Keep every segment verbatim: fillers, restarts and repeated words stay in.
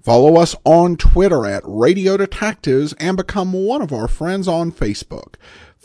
Follow us on Twitter at Radio Detectives and become one of our friends on Facebook.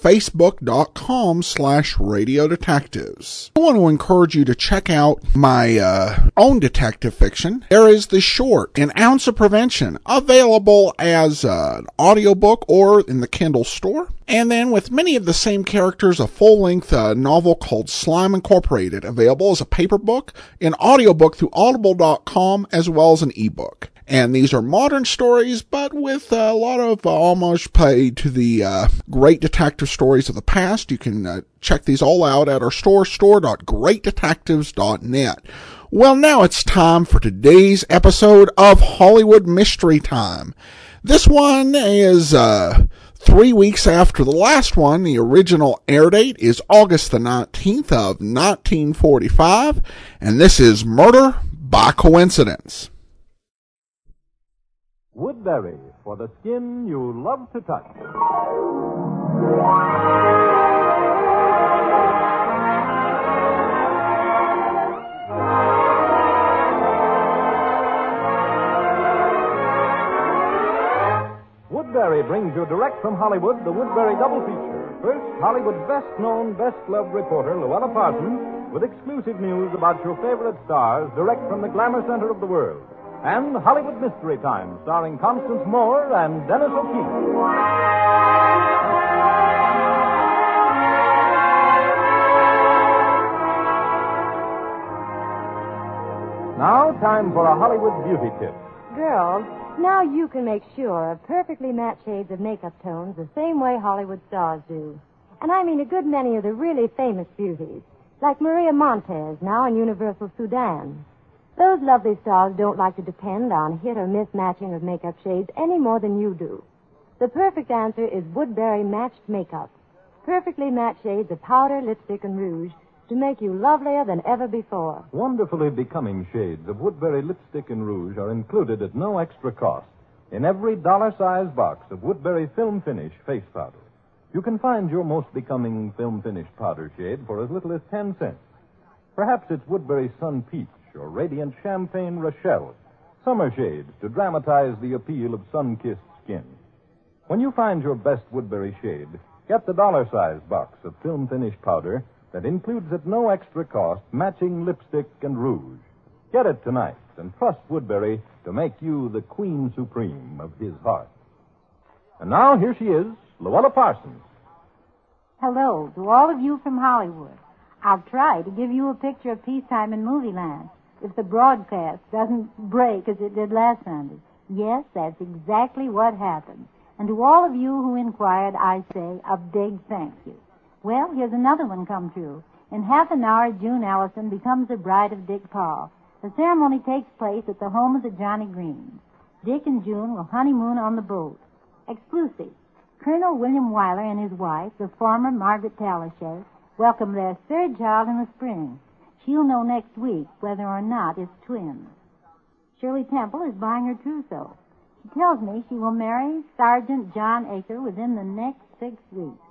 Facebook.com slash Radio Detectives. I want to encourage you to check out my uh, own detective fiction. There is the short, An Ounce of Prevention, available as uh, an audiobook or in the Kindle store. And then with many of the same characters, a full-length uh, novel called Slime Incorporated, available as a paper book, an audiobook through audible dot com, as well as an ebook. And these are modern stories, but with a lot of uh, homage paid to the uh, great detective stories of the past. You can uh, check these all out at our store, store dot great detectives dot net. Well, now it's time for today's episode of Hollywood Mystery Time. This one is uh, three weeks after the last one. The original air date is August the nineteenth of nineteen forty-five, and this is Murder by Coincidence. Woodbury, for the skin you love to touch. Woodbury brings you direct from Hollywood the Woodbury double feature. First, Hollywood's best-known, best-loved reporter, Louella Parsons, with exclusive news about your favorite stars direct from the glamour center of the world. And Hollywood Mystery Time, starring Constance Moore and Dennis O'Keefe. Now, time for a Hollywood beauty tip. Girls, now you can make sure of perfectly matched shades of makeup tones the same way Hollywood stars do. And I mean a good many of the really famous beauties, like Maria Montez, now in Universal Sudan. Those lovely stars don't like to depend on hit or miss matching of makeup shades any more than you do. The perfect answer is Woodbury Matched Makeup. Perfectly matched shades of powder, lipstick, and rouge to make you lovelier than ever before. Wonderfully becoming shades of Woodbury lipstick and rouge are included at no extra cost in every dollar-sized box of Woodbury Film Finish face powder. You can find your most becoming Film Finish powder shade for as little as ten cents. Perhaps it's Woodbury Sun Peach or Radiant Champagne Rochelle, summer shades to dramatize the appeal of sun-kissed skin. When you find your best Woodbury shade, get the dollar-sized box of Film Finish powder that includes at no extra cost matching lipstick and rouge. Get it tonight and trust Woodbury to make you the queen supreme of his heart. And now here she is, Louella Parsons. Hello to all of you from Hollywood. I'll try to give you a picture of peacetime in movie land. If the broadcast doesn't break as it did last Sunday. Yes, that's exactly what happened. And to all of you who inquired, I say a big thank you. Well, here's another one come true. In half an hour, June Allison becomes the bride of Dick Paul. The ceremony takes place at the home of the Johnny Greens. Dick and June will honeymoon on the boat. Exclusive. Colonel William Wyler and his wife, the former Margaret Tallachet, welcome their third child in the spring. She'll know next week whether or not it's twins. Shirley Temple is buying her trousseau. She tells me she will marry Sergeant John Aker within the next six weeks.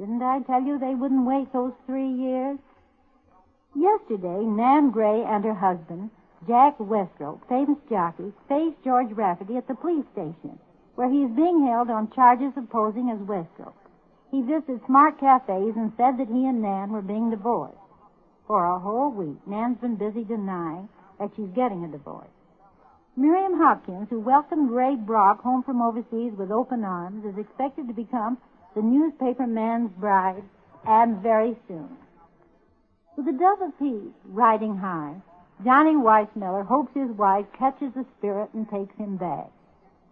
Didn't I tell you they wouldn't wait those three years? Yesterday, Nan Gray and her husband, Jack Westrope, famous jockey, faced George Rafferty at the police station, where he is being held on charges of posing as Westrope. He visited smart cafes and said that he and Nan were being divorced. For a whole week, Nan's been busy denying that she's getting a divorce. Miriam Hopkins, who welcomed Ray Brock home from overseas with open arms, is expected to become the newspaper man's bride, and very soon. With a dove apiece riding high, Johnny Weissmuller hopes his wife catches the spirit and takes him back.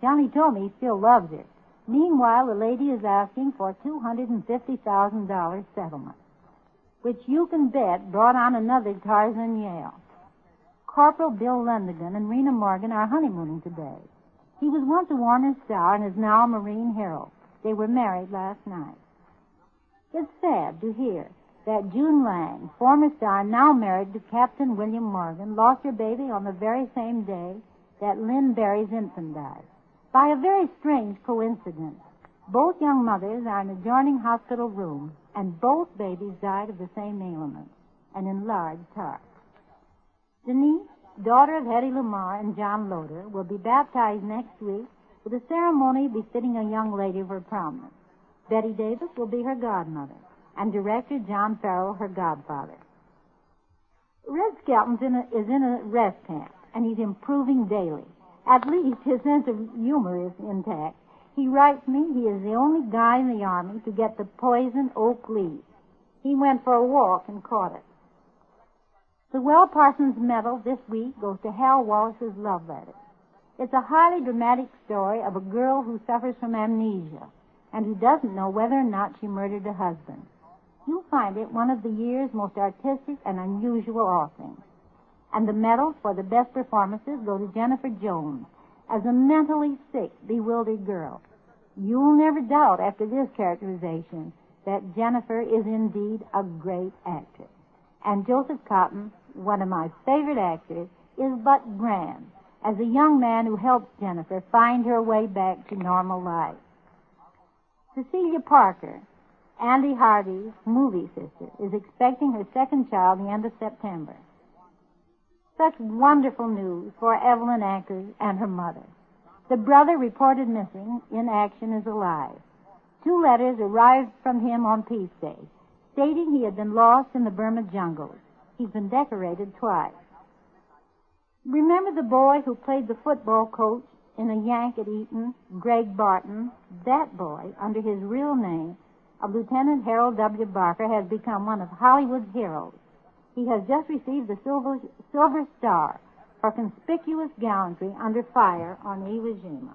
Johnny told me he still loves her. Meanwhile, the lady is asking for a two hundred fifty thousand dollars settlement, which you can bet brought on another Tarzan yell. Corporal Bill Lundigan and Rena Morgan are honeymooning today. He was once a Warner star and is now a Marine hero. They were married last night. It's sad to hear that June Lang, former star now married to Captain William Morgan, lost her baby on the very same day that Lynn Barry's infant died. By a very strange coincidence, both young mothers are in adjoining hospital rooms, and both babies died of the same ailment, an enlarged heart. Denise, daughter of Hetty Lamar and John Loder, will be baptized next week with a ceremony befitting a young lady of her prominence. Betty Davis will be her godmother, and director John Farrell her godfather. Red Skelton is in a rest camp, and he's improving daily. At least his sense of humor is intact. He writes me he is the only guy in the Army to get the poison oak leaf. He went for a walk and caught it. The Well Parsons medal this week goes to Hal Wallace's love letter. It's a highly dramatic story of a girl who suffers from amnesia and who doesn't know whether or not she murdered her husband. You'll find it one of the year's most artistic and unusual offerings. And the medals for the best performances go to Jennifer Jones as a mentally sick, bewildered girl. You'll never doubt after this characterization that Jennifer is indeed a great actress. And Joseph Cotton, one of my favorite actors, is but grand as a young man who helps Jennifer find her way back to normal life. Cecilia Parker, Andy Hardy's movie sister, is expecting her second child the end of September. Such wonderful news for Evelyn Aker and her mother. The brother reported missing in action is alive. Two letters arrived from him on Peace Day, stating he had been lost in the Burma jungles. He's been decorated twice. Remember the boy who played the football coach in a yank at Eton, Greg Barton? That boy, under his real name of Lieutenant Harold W. Barker, has become one of Hollywood's heroes. He has just received the Silver, silver Star for conspicuous gallantry under fire on Iwo Jima.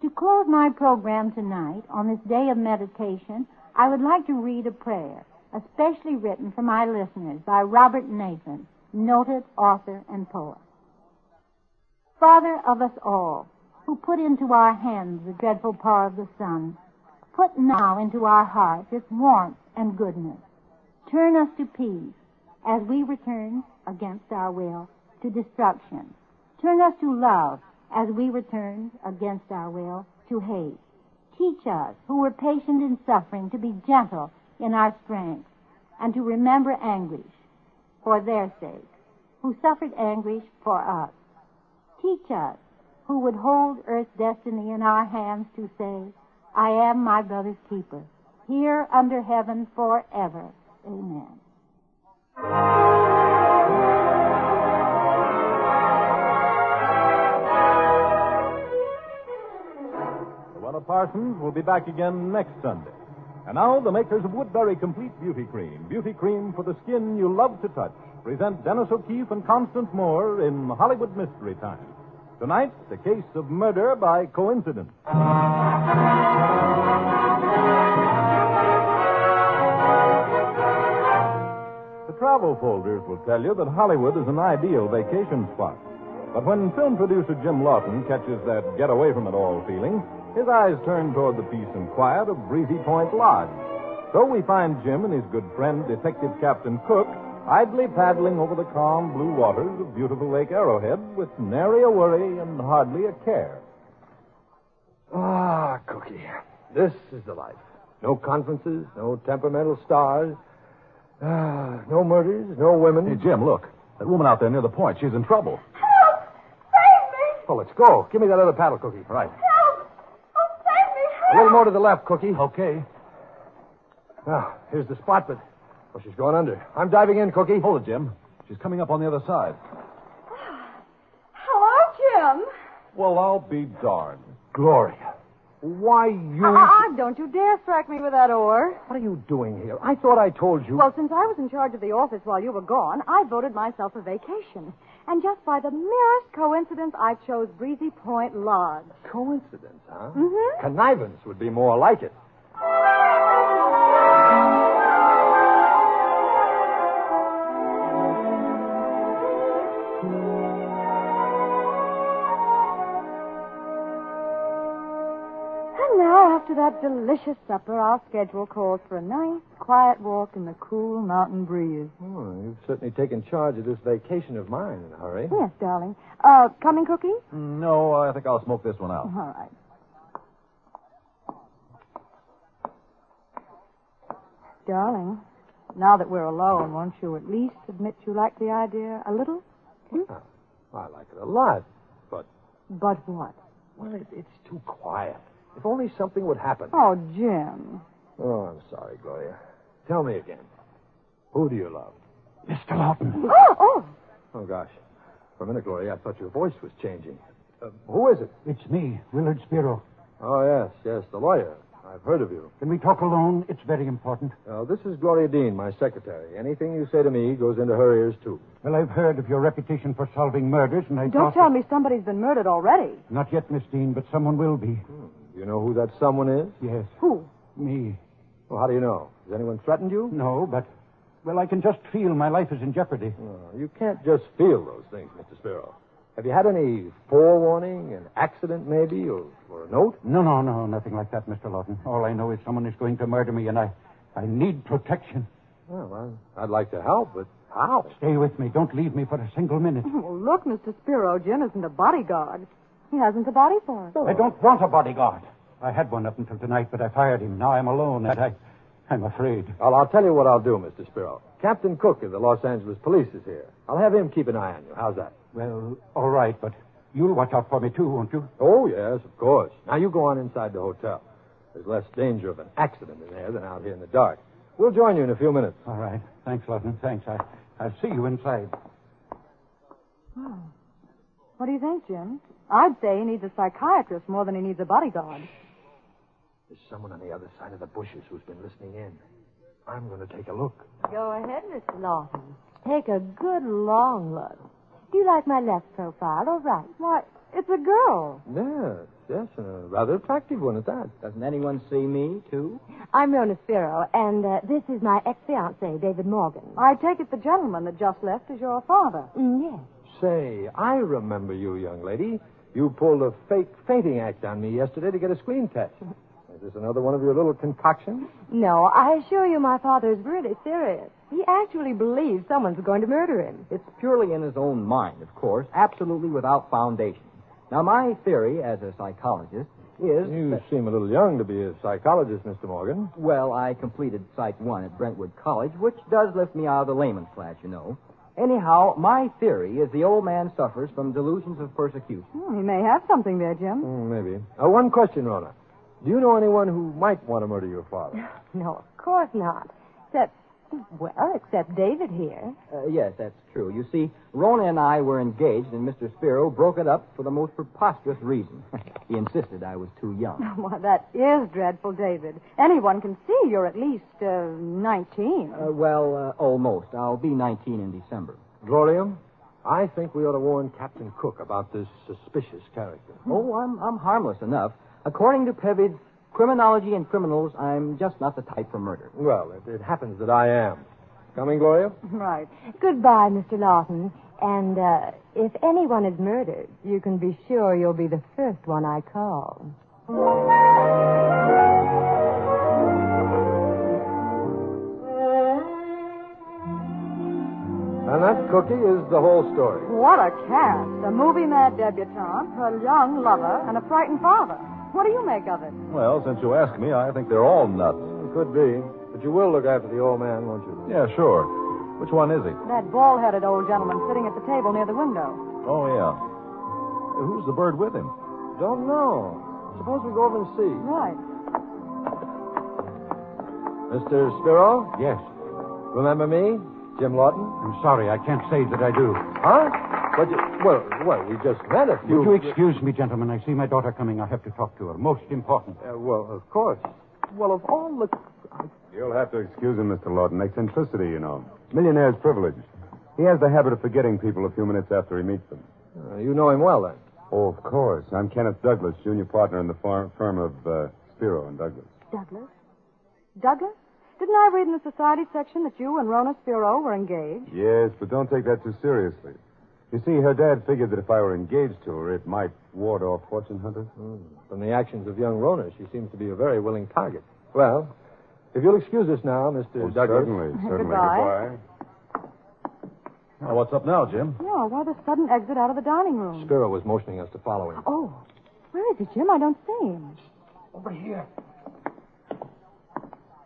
To close my program tonight, on this day of meditation, I would like to read a prayer, especially written for my listeners by Robert Nathan, noted author and poet. Father of us all, who put into our hands the dreadful power of the sun, put now into our hearts its warmth and goodness. Turn us to peace as we return, against our will, to destruction. Turn us to love as we return, against our will, to hate. Teach us, who were patient in suffering, to be gentle in our strength and to remember anguish for their sake, who suffered anguish for us. Teach us, who would hold earth's destiny in our hands, to say, I am my brother's keeper, here under heaven forever. Amen. Louella Parsons will be back again next Sunday. And now, the makers of Woodbury Complete Beauty Cream, beauty cream for the skin you love to touch, present Dennis O'Keefe and Constance Moore in Hollywood Mystery Time. Tonight, the case of murder by coincidence. The travel folders will tell you that Hollywood is an ideal vacation spot. But when film producer Jim Lawton catches that get-away-from-it-all feeling, his eyes turn toward the peace and quiet of Breezy Point Lodge. So we find Jim and his good friend, Detective Captain Cook, idly paddling over the calm blue waters of beautiful Lake Arrowhead with nary a worry and hardly a care. Ah, Cookie, this is the life. No conferences, no temperamental stars, ah, no murders, no women. Hey, Jim, look. That woman out there near the point, she's in trouble. Help! Save me! Well, let's go. Give me that other paddle, Cookie. Right. A little more to the left, Cookie. Okay. Now, here's the spot, but... Well, she's going under. I'm diving in, Cookie. Hold it, Jim. She's coming up on the other side. Hello, Jim. Well, I'll be darned. Gloria. Why, you... Ah, uh, uh, don't you dare strike me with that oar. What are you doing here? I thought I told you... Well, since I was in charge of the office while you were gone, I voted myself a vacation. And just by the merest coincidence, I chose Breezy Point Lodge. Coincidence, huh? Mm-hmm. Connivance would be more like it. And now After that delicious supper, our schedule called for a nice, quiet walk in the cool mountain breeze. Oh, you've certainly taken charge of this vacation of mine in a hurry. Yes, darling. Uh, coming cookies? No, I think I'll smoke this one out. All right. Darling, now that we're alone, won't you at least admit you like the idea a little? Hmm? Yeah, I like it a lot, but... But what? Well, it, it's too quiet. If only something would happen. Oh, Jim. Oh, I'm sorry, Gloria. Tell me again. Who do you love? Mister Lawton. Oh, oh. Oh, gosh. For a minute, Gloria, I thought your voice was changing. Uh, who is it? It's me, Willard Spiro. Oh, yes, yes, the lawyer. I've heard of you. Can we talk alone? It's very important. Uh, this is Gloria Dean, my secretary. Anything you say to me goes into her ears, too. Well, I've heard of your reputation for solving murders, and I Don't thought tell that... me somebody's been murdered already. Not yet, Miss Dean, but someone will be. Hmm. You know who that someone is? Yes. Who? Me. Well, how do you know? Has anyone threatened you? No, but... Well, I can just feel my life is in jeopardy. Oh, you can't just feel those things, Mister Spiro. Have you had any forewarning, an accident maybe, or, or a note? No, no, no, nothing like that, Mister Lawton. All I know is someone is going to murder me, and I, I need protection. Well, I, I'd like to help, but how? Stay with me. Don't leave me for a single minute. Well, look, Mister Spiro, Jim isn't a bodyguard. He hasn't a body for it. Oh. I don't want a bodyguard. I had one up until tonight, but I fired him. Now I'm alone, and I, I'm afraid. Well, I'll tell you what I'll do, Mister Spiro. Captain Cook of the Los Angeles Police is here. I'll have him keep an eye on you. How's that? Well, all right, but you'll watch out for me, too, won't you? Oh, yes, of course. Now, you go on inside the hotel. There's less danger of an accident in there than out here in the dark. We'll join you in a few minutes. All right. Thanks, Lawton. Thanks. I, I'll see you inside. Oh. What do you think, Jim? I'd say he needs a psychiatrist more than he needs a bodyguard. There's someone on the other side of the bushes who's been listening in. I'm going to take a look. Go ahead, Mister Lawton. Take a good long look. Do you like my left profile or right? Why, it's a girl. Yes, yes, and a rather attractive one at that. Doesn't anyone see me, too? I'm Rona Spiro, and uh, this is my ex-fiancé, David Morgan. I take it the gentleman that just left is your father. Mm, yes. Say, I remember you, young lady. You pulled a fake fainting act on me yesterday to get a screen test. Is this another one of your little concoctions? No, I assure you my father's really serious. He actually believes someone's going to murder him. It's purely in his own mind, of course, absolutely without foundation. Now, my theory as a psychologist is... You that... seem a little young to be a psychologist, Mister Morgan. Well, I completed Psych one at Brentwood College, which does lift me out of the layman's class, you know. Anyhow, my theory is the old man suffers from delusions of persecution. Hmm, he may have something there, Jim. Mm, maybe. Uh, one question, Rona. Do you know anyone who might want to murder your father? No, of course not. Except, well, except David here. Uh, yes, that's true. You see, Rona and I were engaged, and Mister Spiro broke it up for the most preposterous reason. He insisted I was too young. Why, that is dreadful, David. Anyone can see you're at least uh, nineteen. Uh, well, uh, almost. I'll be nineteen in December. Gloria, I think we ought to warn Captain Cook about this suspicious character. Oh, I'm I'm harmless enough. According to Pevid's Criminology and Criminals, I'm just not the type for murder. Well, it, it happens that I am. Coming, Gloria? Right. Goodbye, Mister Lawton. And uh, if anyone is murdered, you can be sure you'll be the first one I call. And that cookie is the whole story. What a cast. A movie-mad debutante, her young lover, and a frightened father. What do you make of it? Well, since you ask me, I think they're all nuts. It could be. But you will look after the old man, won't you? Yeah, sure. Which one is he? That bald-headed old gentleman sitting at the table near the window. Oh, yeah. Who's the bird with him? Don't know. Suppose we go over and see. Right. Mister Spiro? Yes. Remember me? Jim Lawton? I'm sorry, I can't say that I do. Huh? But, you, well, well, we just met a few... Would you excuse me, gentlemen? I see my daughter coming. I have to talk to her. Most important. Uh, well, of course. Well, of all the... You'll have to excuse him, Mister Lawton. Eccentricity, you know. Millionaire's privilege. He has the habit of forgetting people a few minutes after he meets them. Uh, you know him well, then? Oh, of course. I'm Kenneth Douglas, junior partner in the far- firm of uh, Spiro and Douglas. Douglas? Douglas? Didn't I read in the society section that you and Rona Spiro were engaged? Yes, but don't take that too seriously. You see, her dad figured that if I were engaged to her, it might ward off fortune hunters. Mm. From the actions of young Rona, she seems to be a very willing target. Well, if you'll excuse us now, Mister Oh, Douglas. Certainly, certainly. Goodbye. Goodbye. Now, what's up now, Jim? No, why the sudden exit out of the dining room? Spiro was motioning us to follow him. Oh, where is he, Jim? I don't see him. Over here.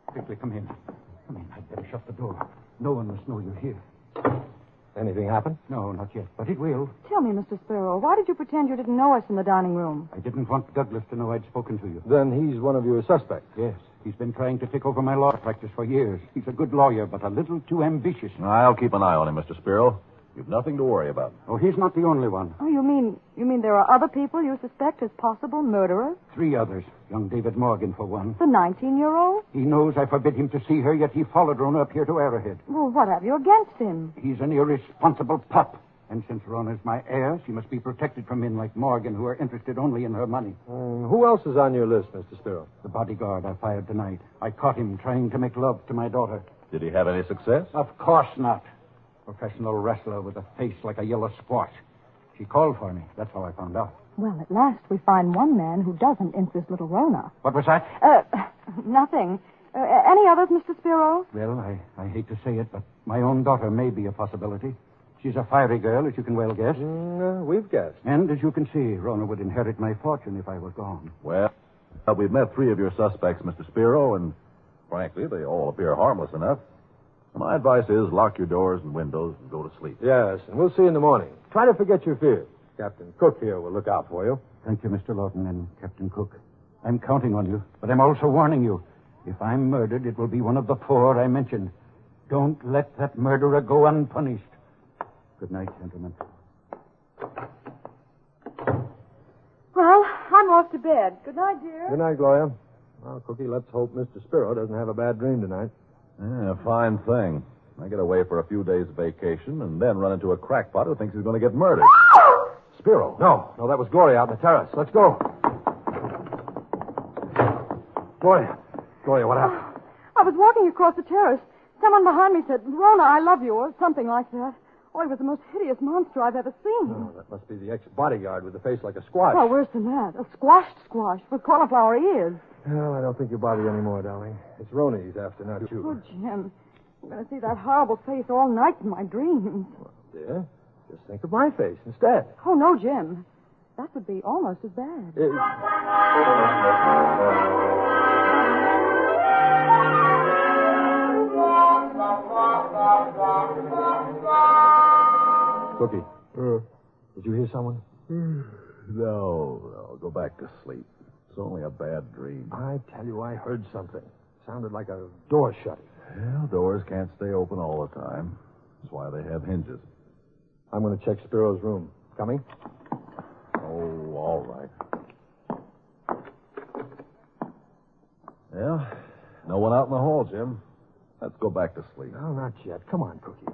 Quickly, come in. Come in. I'd better shut the door. No one must know you're here. Anything happen? No, not yet, but it will. Tell me, Mister Spiro, why did you pretend you didn't know us in the dining room? I didn't want Douglas to know I'd spoken to you. Then he's one of your suspects? Yes. He's been trying to take over my law practice for years. He's a good lawyer, but a little too ambitious. No, I'll keep an eye on him, Mister Spiro. You've nothing to worry about. Oh, he's not the only one. Oh, you mean you mean there are other people you suspect as possible murderers? Three others. Young David Morgan, for one. The nineteen-year-old? He knows I forbid him to see her, yet he followed Rona up here to Arrowhead. Well, what have you against him? He's an irresponsible pup. And since Rona's my heir, she must be protected from men like Morgan, who are interested only in her money. Um, who else is on your list, Mister Spiro? The bodyguard I fired tonight. I caught him trying to make love to my daughter. Did he have any success? Of course not. Professional wrestler with a face like a yellow squash. She called for me. That's how I found out. Well, at last we find one man who doesn't interest little Rona. What was that? Uh, nothing. Uh, any others, Mister Spiro? Well, I, I hate to say it, but my own daughter may be a possibility. She's a fiery girl, as you can well guess. Mm, uh, we've guessed. And as you can see, Rona would inherit my fortune if I were gone. Well, uh, we've met three of your suspects, Mister Spiro, and frankly, they all appear harmless enough. My advice is lock your doors and windows and go to sleep. Yes, and we'll see you in the morning. Try to forget your fears. Captain Cook here will look out for you. Thank you, Mister Lawton and Captain Cook. I'm counting on you, but I'm also warning you. If I'm murdered, it will be one of the four I mentioned. Don't let that murderer go unpunished. Good night, gentlemen. Well, I'm off to bed. Good night, dear. Good night, Gloria. Well, Cookie, let's hope Mister Spiro doesn't have a bad dream tonight. Yeah, fine thing. I get away for a few days' vacation and then run into a crackpot who thinks he's going to get murdered. Spiro. No, no, that was Gloria out on the terrace. Let's go. Gloria. Gloria, what happened? I was walking across the terrace. Someone behind me said, Rona, I love you, or something like that. Oh, he was the most hideous monster I've ever seen. Oh, that must be the ex-bodyguard with a face like a squash. Oh, worse than that. A squashed squash with cauliflower ears. Well, I don't think you bother you anymore, darling. It's Rona he's after, not you. Oh, Jim. I'm going to see that horrible face all night in my dreams. Well, dear, just think of my face instead. Oh, no, Jim. That would be almost as bad. It... Cookie, uh, did you hear someone? No, no. Go back to sleep. It's only a bad dream. I tell you, I heard something. It sounded like a door shutting. Well, doors can't stay open all the time. That's why they have hinges. I'm going to check Spiro's room. Coming? Oh, all right. Well, no one out in the hall, Jim. Let's go back to sleep. No, not yet. Come on, Cookie.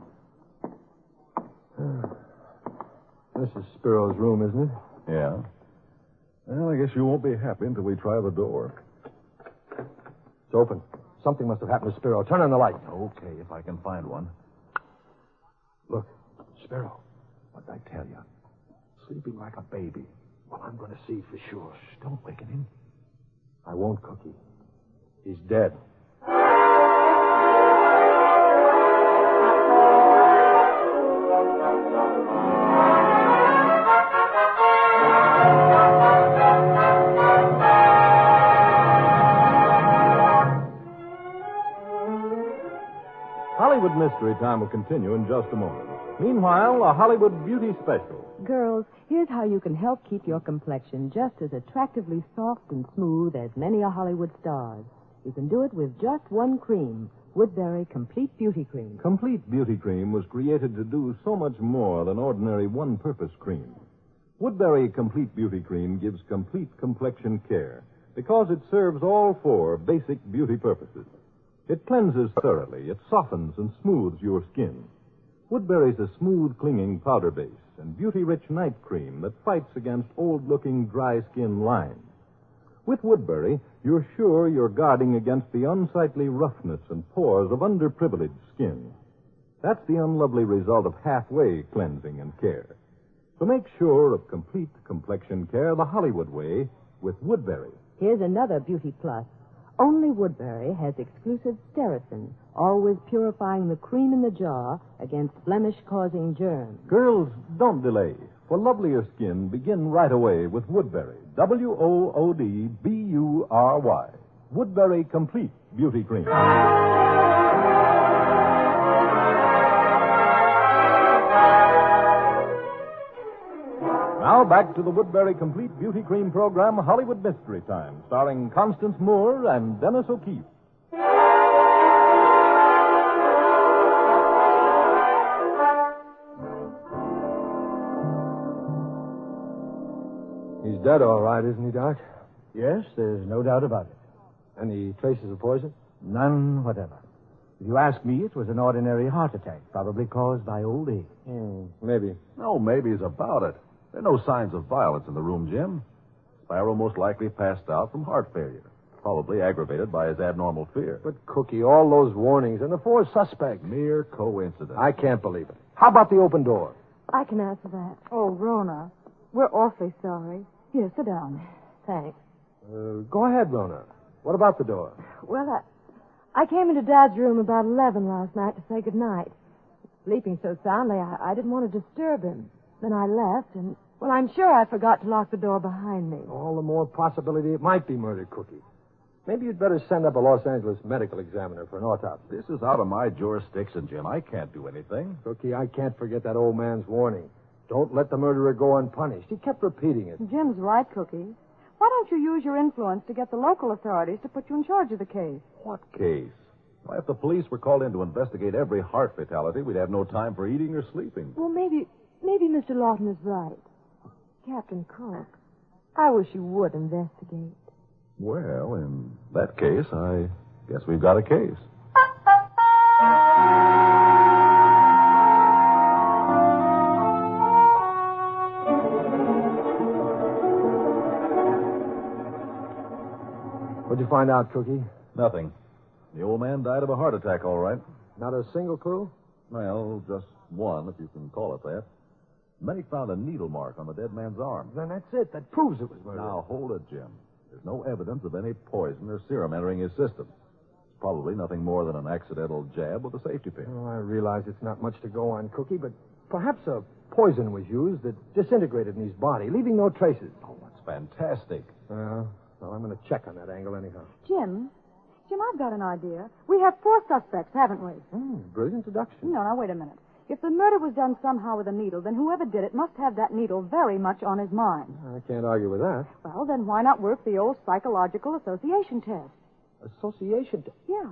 This is Spiro's room, isn't it? Yeah. Well, I guess you won't be happy until we try the door. It's open. Something must have happened to Spiro. Turn on the light. Okay, if I can find one. Look, Spiro, what did I tell you? Sleeping like a baby. Well, I'm going to see for sure. Shh, don't waken him. I won't, Cookie. He's dead. Hollywood Mystery Time will continue in just a moment. Meanwhile, a Hollywood Beauty Special. Girls, here's how you can help keep your complexion just as attractively soft and smooth as many a Hollywood star's. You can do it with just one cream, Woodbury Complete Beauty Cream. Complete Beauty Cream was created to do so much more than ordinary one-purpose cream. Woodbury Complete Beauty Cream gives complete complexion care because it serves all four basic beauty purposes. It cleanses thoroughly. It softens and smooths your skin. Woodbury's a smooth, clinging powder base and beauty-rich night cream that fights against old-looking, dry skin lines. With Woodbury, you're sure you're guarding against the unsightly roughness and pores of underprivileged skin. That's the unlovely result of halfway cleansing and care. To make sure of complete complexion care the Hollywood way with Woodbury. Here's another beauty plus. Only Woodbury has exclusive Stericin, always purifying the cream in the jar against blemish-causing germs. Girls, don't delay. For lovelier skin, begin right away with Woodbury. W O O D B U R Y. Woodbury Complete Beauty Cream. Now back to the Woodbury Complete Beauty Cream program, Hollywood Mystery Time, starring Constance Moore and Dennis O'Keefe. He's dead, all right, isn't he, Doc? Yes, there's no doubt about it. Any traces of poison? None whatever. If you ask me, it was an ordinary heart attack, probably caused by old age. Mm, maybe. No maybes about it. There are no signs of violence in the room, Jim. Spiro most likely passed out from heart failure, probably aggravated by his abnormal fear. But, Cookie, all those warnings and the four suspects. Mere coincidence. I can't believe it. How about the open door? I can answer that. Oh, Rona, we're awfully sorry. Here, sit down. Thanks. Uh, go ahead, Rona. What about the door? Well, I, I came into Dad's room about eleven last night to say goodnight. Sleeping so soundly, I, I didn't want to disturb him. Then I left, and, well, I'm sure I forgot to lock the door behind me. All the more possibility it might be murder, Cookie. Maybe you'd better send up a Los Angeles medical examiner for an autopsy. This is out of my jurisdiction, Jim. I can't do anything. Cookie, I can't forget that old man's warning. Don't let the murderer go unpunished. He kept repeating it. Jim's right, Cookie. Why don't you use your influence to get the local authorities to put you in charge of the case? What case? Why, if the police were called in to investigate every heart fatality, we'd have no time for eating or sleeping. Well, maybe, maybe Mister Lawton is right. Captain Cook, I wish you would investigate. Well, in that case, I guess we've got a case. What'd you find out, Cookie? Nothing. The old man died of a heart attack, all right. Not a single clue? Well, just one, if you can call it that. Medic found a needle mark on the dead man's arm. Then that's it. That proves it was murder. Now, hold it, Jim. There's no evidence of any poison or serum entering his system. It's probably nothing more than an accidental jab with a safety pin. Oh, I realize it's not much to go on, Cookie, but perhaps a poison was used that disintegrated in his body, leaving no traces. Oh, that's fantastic. Well, well I'm going to check on that angle anyhow. Jim... Jim, I've got an idea. We have four suspects, haven't we? Mm, brilliant deduction. No, now, wait a minute. If the murder was done somehow with a needle, then whoever did it must have that needle very much on his mind. I can't argue with that. Well, then why not work the old psychological association test? Association test? Yeah.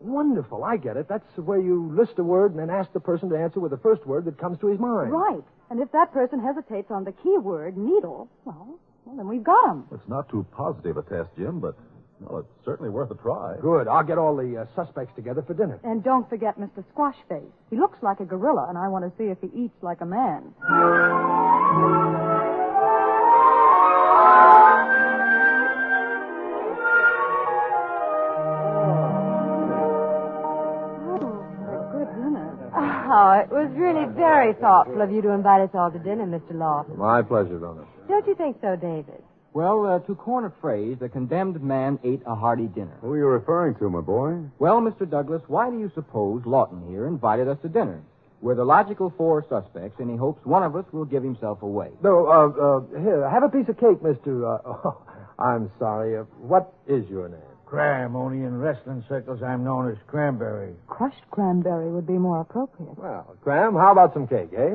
Wonderful. I get it. That's where you list a word and then ask the person to answer with the first word that comes to his mind. Right. And if that person hesitates on the key word, needle, well, well then we've got him. It's not too positive a test, Jim, but... well, it's certainly worth a try. Good. I'll get all the uh, suspects together for dinner. And don't forget Mister Squashface. He looks like a gorilla, and I want to see if he eats like a man. Oh, good dinner. Oh, it was really very thoughtful of you to invite us all to dinner, Mister Lawton. My pleasure, Rona. Don't you think so, David? Well, uh, to coin a phrase, the condemned man ate a hearty dinner. Who are you referring to, my boy? Well, Mister Douglas, why do you suppose Lawton here invited us to dinner? We're the logical four suspects, and he hopes one of us will give himself away. No, uh, uh, here, have a piece of cake, Mister Uh, oh, I'm sorry. Uh, what is your name? Cram, only in wrestling circles I'm known as Cranberry. Crushed cranberry would be more appropriate. Well, Cram, how about some cake, eh?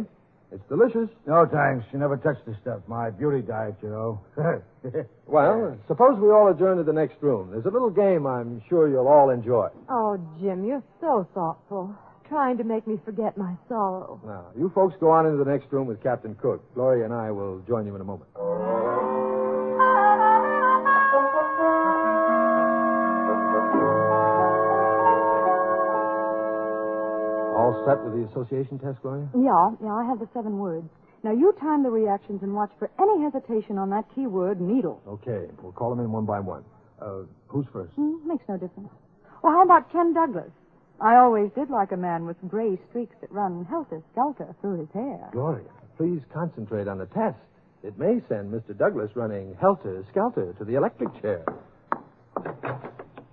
It's delicious. No, thanks. You never touch the stuff. My beauty diet, you know. Well, suppose we all adjourn to the next room. There's a little game I'm sure you'll all enjoy. Oh, Jim, you're so thoughtful. Trying to make me forget my sorrow. Now, you folks go on into the next room with Captain Cook. Gloria and I will join you in a moment. Set with the association test, Gloria? Yeah, yeah, I have the seven words. Now, you time the reactions and watch for any hesitation on that key word, needle. Okay, we'll call them in one by one. Uh, who's first? Mm, makes no difference. Well, how about Ken Douglas? I always did like a man with gray streaks that run helter-skelter through his hair. Gloria, Please concentrate on the test. It may send Mister Douglas running helter-skelter to the electric chair.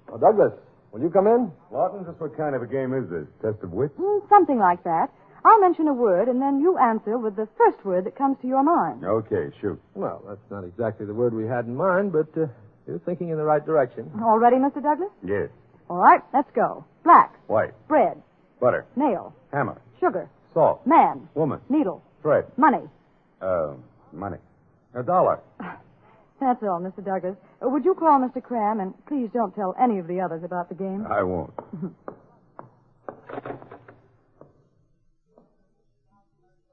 Well, Douglas, will you come in? Lawton, just what kind of a game is this? Test of wits? Mm, something like that. I'll mention a word, and then you answer with the first word that comes to your mind. Okay, shoot. Well, that's not exactly the word we had in mind, but uh, you're thinking in the right direction. All ready, Mister Douglas? Yes. All right, let's go. Black. White. Bread. Butter. Nail. Hammer. Sugar. Salt. Man. Woman. Needle. Thread. Money. Uh, money. A dollar. That's all, Mister Douglas. Uh, would you call Mister Cram, and please don't tell any of the others about the game? I won't.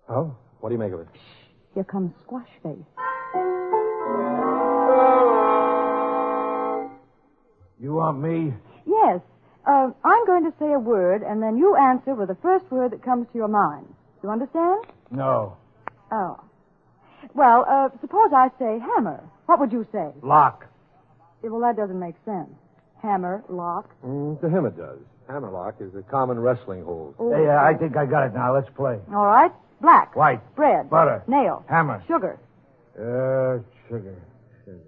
Oh, what do you make of it? Shh. Here comes Squash Face. You want me? Yes. Uh, I'm going to say a word, and then you answer with the first word that comes to your mind. You understand? No. Oh. Well, uh, suppose I say hammer. What would you say? Lock. Yeah, well, that doesn't make sense. Hammer, lock. Mm, to him it does. Hammerlock is a common wrestling hold. Oh, yeah, I think I got it now. Let's play. All right. Black. White. Bread. Butter. Nail. Hammer. Sugar. Uh, sugar. Sugar.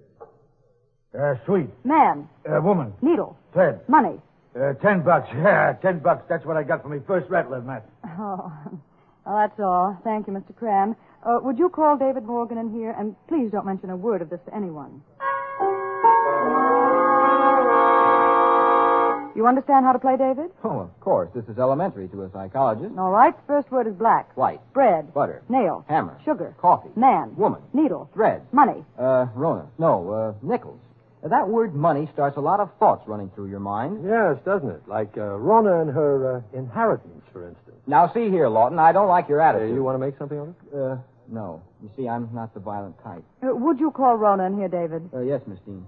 Uh, sweet. Man. Uh, woman. Needle. Thread. Money. Uh, ten bucks. Yeah, ten bucks. That's what I got for my first rattler, Matt. Oh, well, that's all. Thank you, Mister Cram. Uh, would you call David Morgan in here? And please don't mention a word of this to anyone. You understand how to play, David? Oh, of course. This is elementary to a psychologist. All right. First word is black. White. Bread. Butter. Nail. Hammer. Sugar. Coffee. Man. Woman. Needle. Thread. Money. Uh, Rona. No, uh, nickels. Uh, that word money starts a lot of thoughts running through your mind. Yes, doesn't it? Like uh, Rona and her uh, inheritance, for instance. Now, see here, Lawton, I don't like your attitude. Uh, you want to make something of it? Uh, no. You see, I'm not the violent type. Uh, would you call Rona in here, David? Uh, yes, Miss Dean.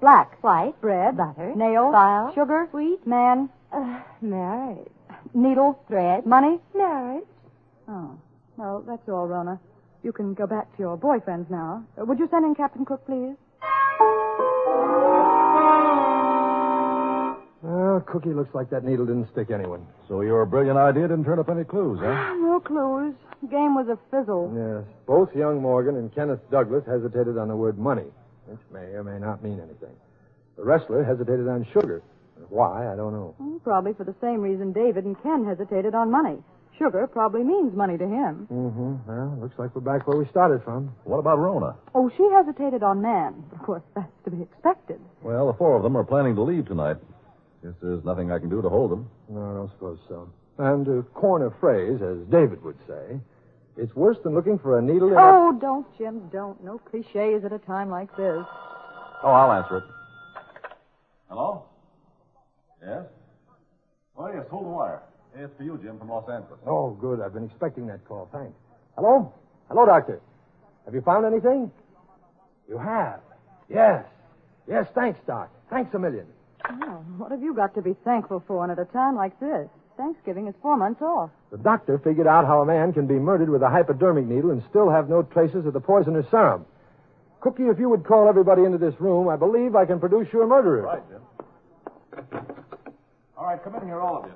Black. White. Bread. Butter. Nail. File. Sugar. Sweet. Man. Uh, marriage. Needle. Thread. Money. Marriage. Oh. Well, that's all, Rona. You can go back to your boyfriends now. Uh, would you send in Captain Cook, please? Well, Cookie, looks like that needle didn't stick anyone. So your brilliant idea didn't turn up any clues, huh? No clues. The game was a fizzle. Yes. Both young Morgan and Kenneth Douglas hesitated on the word money, which may or may not mean anything. The wrestler hesitated on sugar. Why, I don't know. Well, probably for the same reason David and Ken hesitated on money. Sugar probably means money to him. Mm-hmm. Well, looks like we're back where we started from. What about Rona? Oh, she hesitated on man. Of course, that's to be expected. Well, the four of them are planning to leave tonight. Guess there's nothing I can do to hold them. No, I don't suppose so. And to coin a phrase, as David would say, it's worse than looking for a needle in Oh, a... don't, Jim, don't. No cliches at a time like this. Oh, I'll answer it. Hello? Yes? Oh, yes, hold the wire. It's for you, Jim, from Los Angeles. Oh, good. I've been expecting that call. Thanks. Hello? Hello, Doctor. Have you found anything? You have? Yes. Yes, thanks, Doc. Thanks a million. Oh, what have you got to be thankful for, and at a time like this? Thanksgiving is four months off. The doctor figured out how a man can be murdered with a hypodermic needle and still have no traces of the poisonous serum. Cookie, if you would call everybody into this room, I believe I can produce your murderer. All right, Jim. All right, come in here, all of you.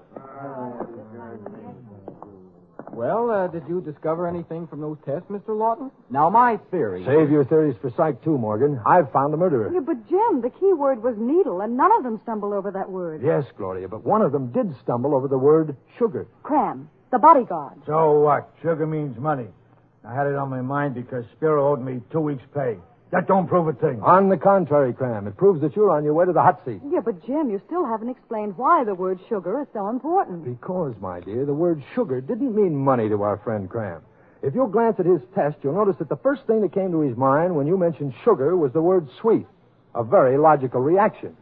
Well, uh, did you discover anything from those tests, Mister Lawton? Now, my theory... Save your theories for Psych two, Morgan. I've found the murderer. Yeah, but, Jim, the key word was needle, and none of them stumbled over that word. Yes, Gloria, but one of them did stumble over the word sugar. Cram, the bodyguard. So what? Sugar means money. I had it on my mind because Spiro owed me two weeks' pay. That don't prove a thing. On the contrary, Cram. It proves that you're on your way to the hot seat. Yeah, but, Jim, you still haven't explained why the word sugar is so important. Because, my dear, the word sugar didn't mean money to our friend Cram. If you'll glance at his test, you'll notice that the first thing that came to his mind when you mentioned sugar was the word sweet. A very logical reaction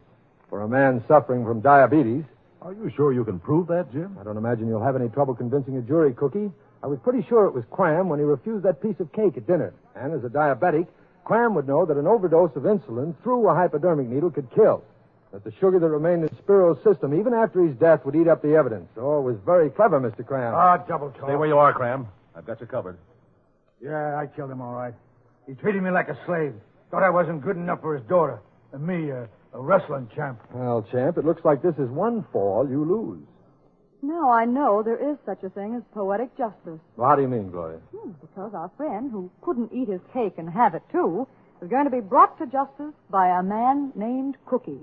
for a man suffering from diabetes. Are you sure you can prove that, Jim? I don't imagine you'll have any trouble convincing a jury, Cookie. I was pretty sure it was Cram when he refused that piece of cake at dinner. And as a diabetic... Cram would know that an overdose of insulin through a hypodermic needle could kill. That the sugar that remained in Spiro's system, even after his death, would eat up the evidence. Oh, it was very clever, Mister Cram. Ah, oh, double talk. Stay where you are, Cram. I've got you covered. Yeah, I killed him all right. He treated me like a slave. Thought I wasn't good enough for his daughter. And me, uh, a wrestling champ. Well, champ, it looks like this is one fall you lose. Now I know there is such a thing as poetic justice. Well, how do you mean, Gloria? Hmm, because our friend, who couldn't eat his cake and have it too, is going to be brought to justice by a man named Cookie.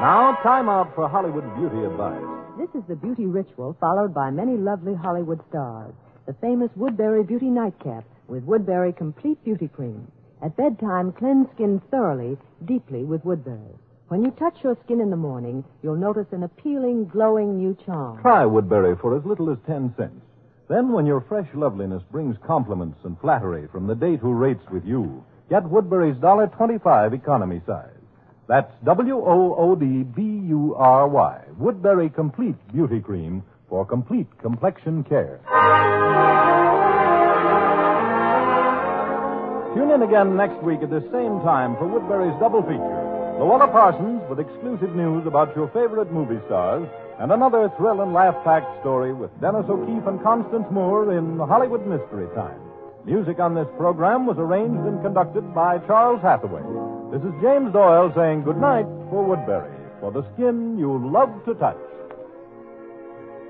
Now, time out for Hollywood Beauty Advice. This is the beauty ritual followed by many lovely Hollywood stars. The famous Woodbury Beauty Nightcap with Woodbury Complete Beauty Cream. At bedtime, cleanse skin thoroughly, deeply with Woodbury. When you touch your skin in the morning, you'll notice an appealing, glowing new charm. Try Woodbury for as little as ten cents. Then when your fresh loveliness brings compliments and flattery from the date who rates with you, get Woodbury's one dollar twenty-five economy size. That's W O O D B U R Y, Woodbury Complete Beauty Cream for complete complexion care. Tune in again next week at the same time for Woodbury's double feature. Louella Parsons with exclusive news about your favorite movie stars and another thrill and laugh-packed story with Dennis O'Keefe and Constance Moore in Hollywood Mystery Time. Music on this program was arranged and conducted by Charles Hathaway. This is James Doyle saying goodnight for Woodbury, for the skin you love to touch.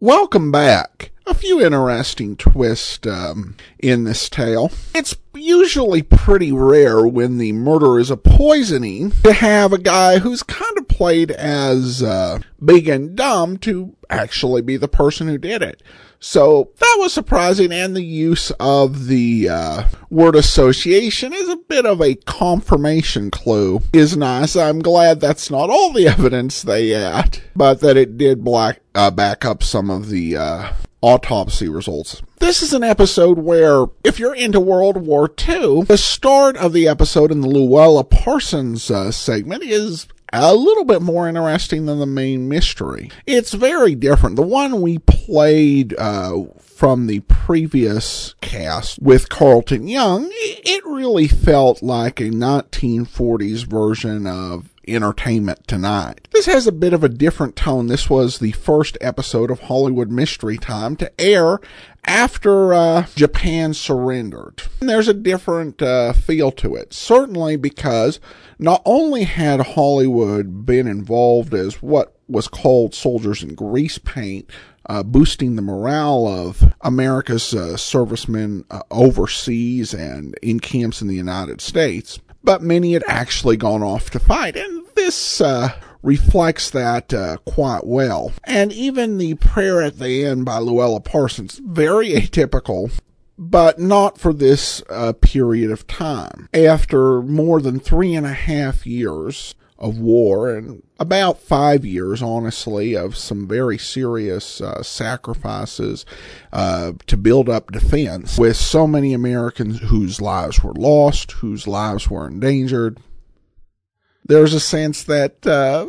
Welcome back. A few interesting twists um, in this tale. It's usually pretty rare when the murder is a poisoning to have a guy who's kind of played as uh, big and dumb to actually be the person who did it. So that was surprising, and the use of the uh, word association as a bit of a confirmation clue is nice. I'm glad that's not all the evidence they had, but that it did black, uh, back up some of the uh, autopsy results. This is an episode where, if you're into World War Two, the start of the episode in the Louella Parsons uh, segment is a little bit more interesting than the main mystery. It's very different. The one we played uh, from the previous cast with Carlton Young, it really felt like a nineteen forties version of Entertainment Tonight. This has a bit of a different tone. This was the first episode of Hollywood Mystery Time to air after uh, Japan surrendered. And there's a different uh, feel to it, certainly because not only had Hollywood been involved as what was called soldiers in grease paint, uh, boosting the morale of America's uh, servicemen uh, overseas and in camps in the United States, but many had actually gone off to fight, and this uh, reflects that uh, quite well. And even the prayer at the end by Louella Parsons, very atypical, but not for this uh, period of time. After more than three and a half years of war, and about five years, honestly, of some very serious uh, sacrifices uh, to build up defense, with so many Americans whose lives were lost, whose lives were endangered, there's a sense that uh,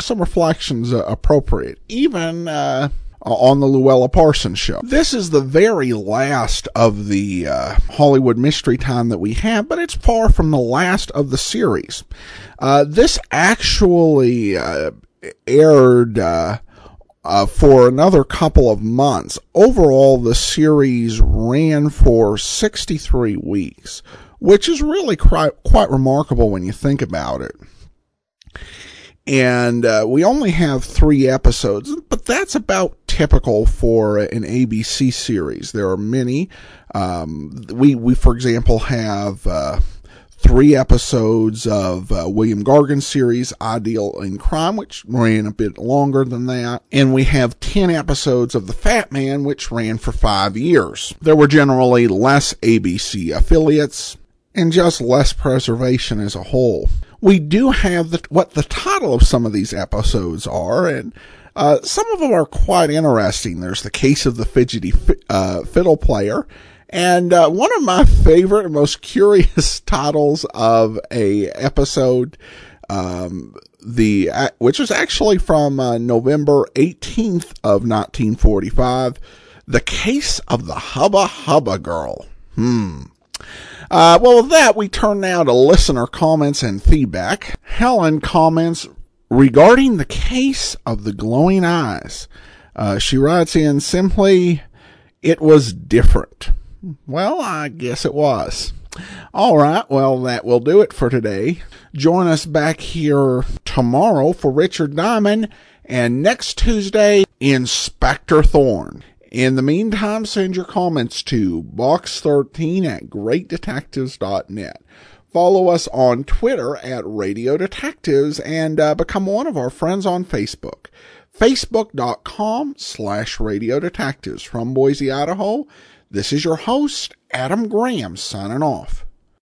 some reflections are appropriate, even uh, on the Louella Parsons show. This is the very last of the uh, Hollywood Mystery Time that we have, but it's far from the last of the series. Uh, this actually uh, aired uh, uh, for another couple of months. Overall, the series ran for sixty-three weeks, which is really quite, quite remarkable when you think about it. And uh, we only have three episodes, but that's about typical for an A B C series. There are many. Um, we, we, for example, have uh, three episodes of uh, William Gargan's series, Ideal in Crime, which ran a bit longer than that. And we have ten episodes of The Fat Man, which ran for five years. There were generally less A B C affiliates and just less preservation as a whole. We do have the, what the title of some of these episodes are, and Uh, some of them are quite interesting. There's the case of the fidgety fi- uh, fiddle player. And uh, one of my favorite and most curious titles of a episode, um, the uh, which was actually from uh, November eighteenth of nineteen forty-five, The Case of the Hubba Hubba Girl. Hmm. Uh, well, with that, we turn now to listener comments and feedback. Helen comments regarding the case of the glowing eyes. Uh, she writes in simply, "It was different." Well, I guess it was. All right, well, that will do it for today. Join us back here tomorrow for Richard Diamond, and next Tuesday, Inspector Thorne. In the meantime, send your comments to box thirteen at great detectives dot net. Follow us on Twitter at Radio Detectives, and uh, become one of our friends on Facebook. Facebook.com slash Radio Detectives. From Boise, Idaho, this is your host, Adam Graham, signing off.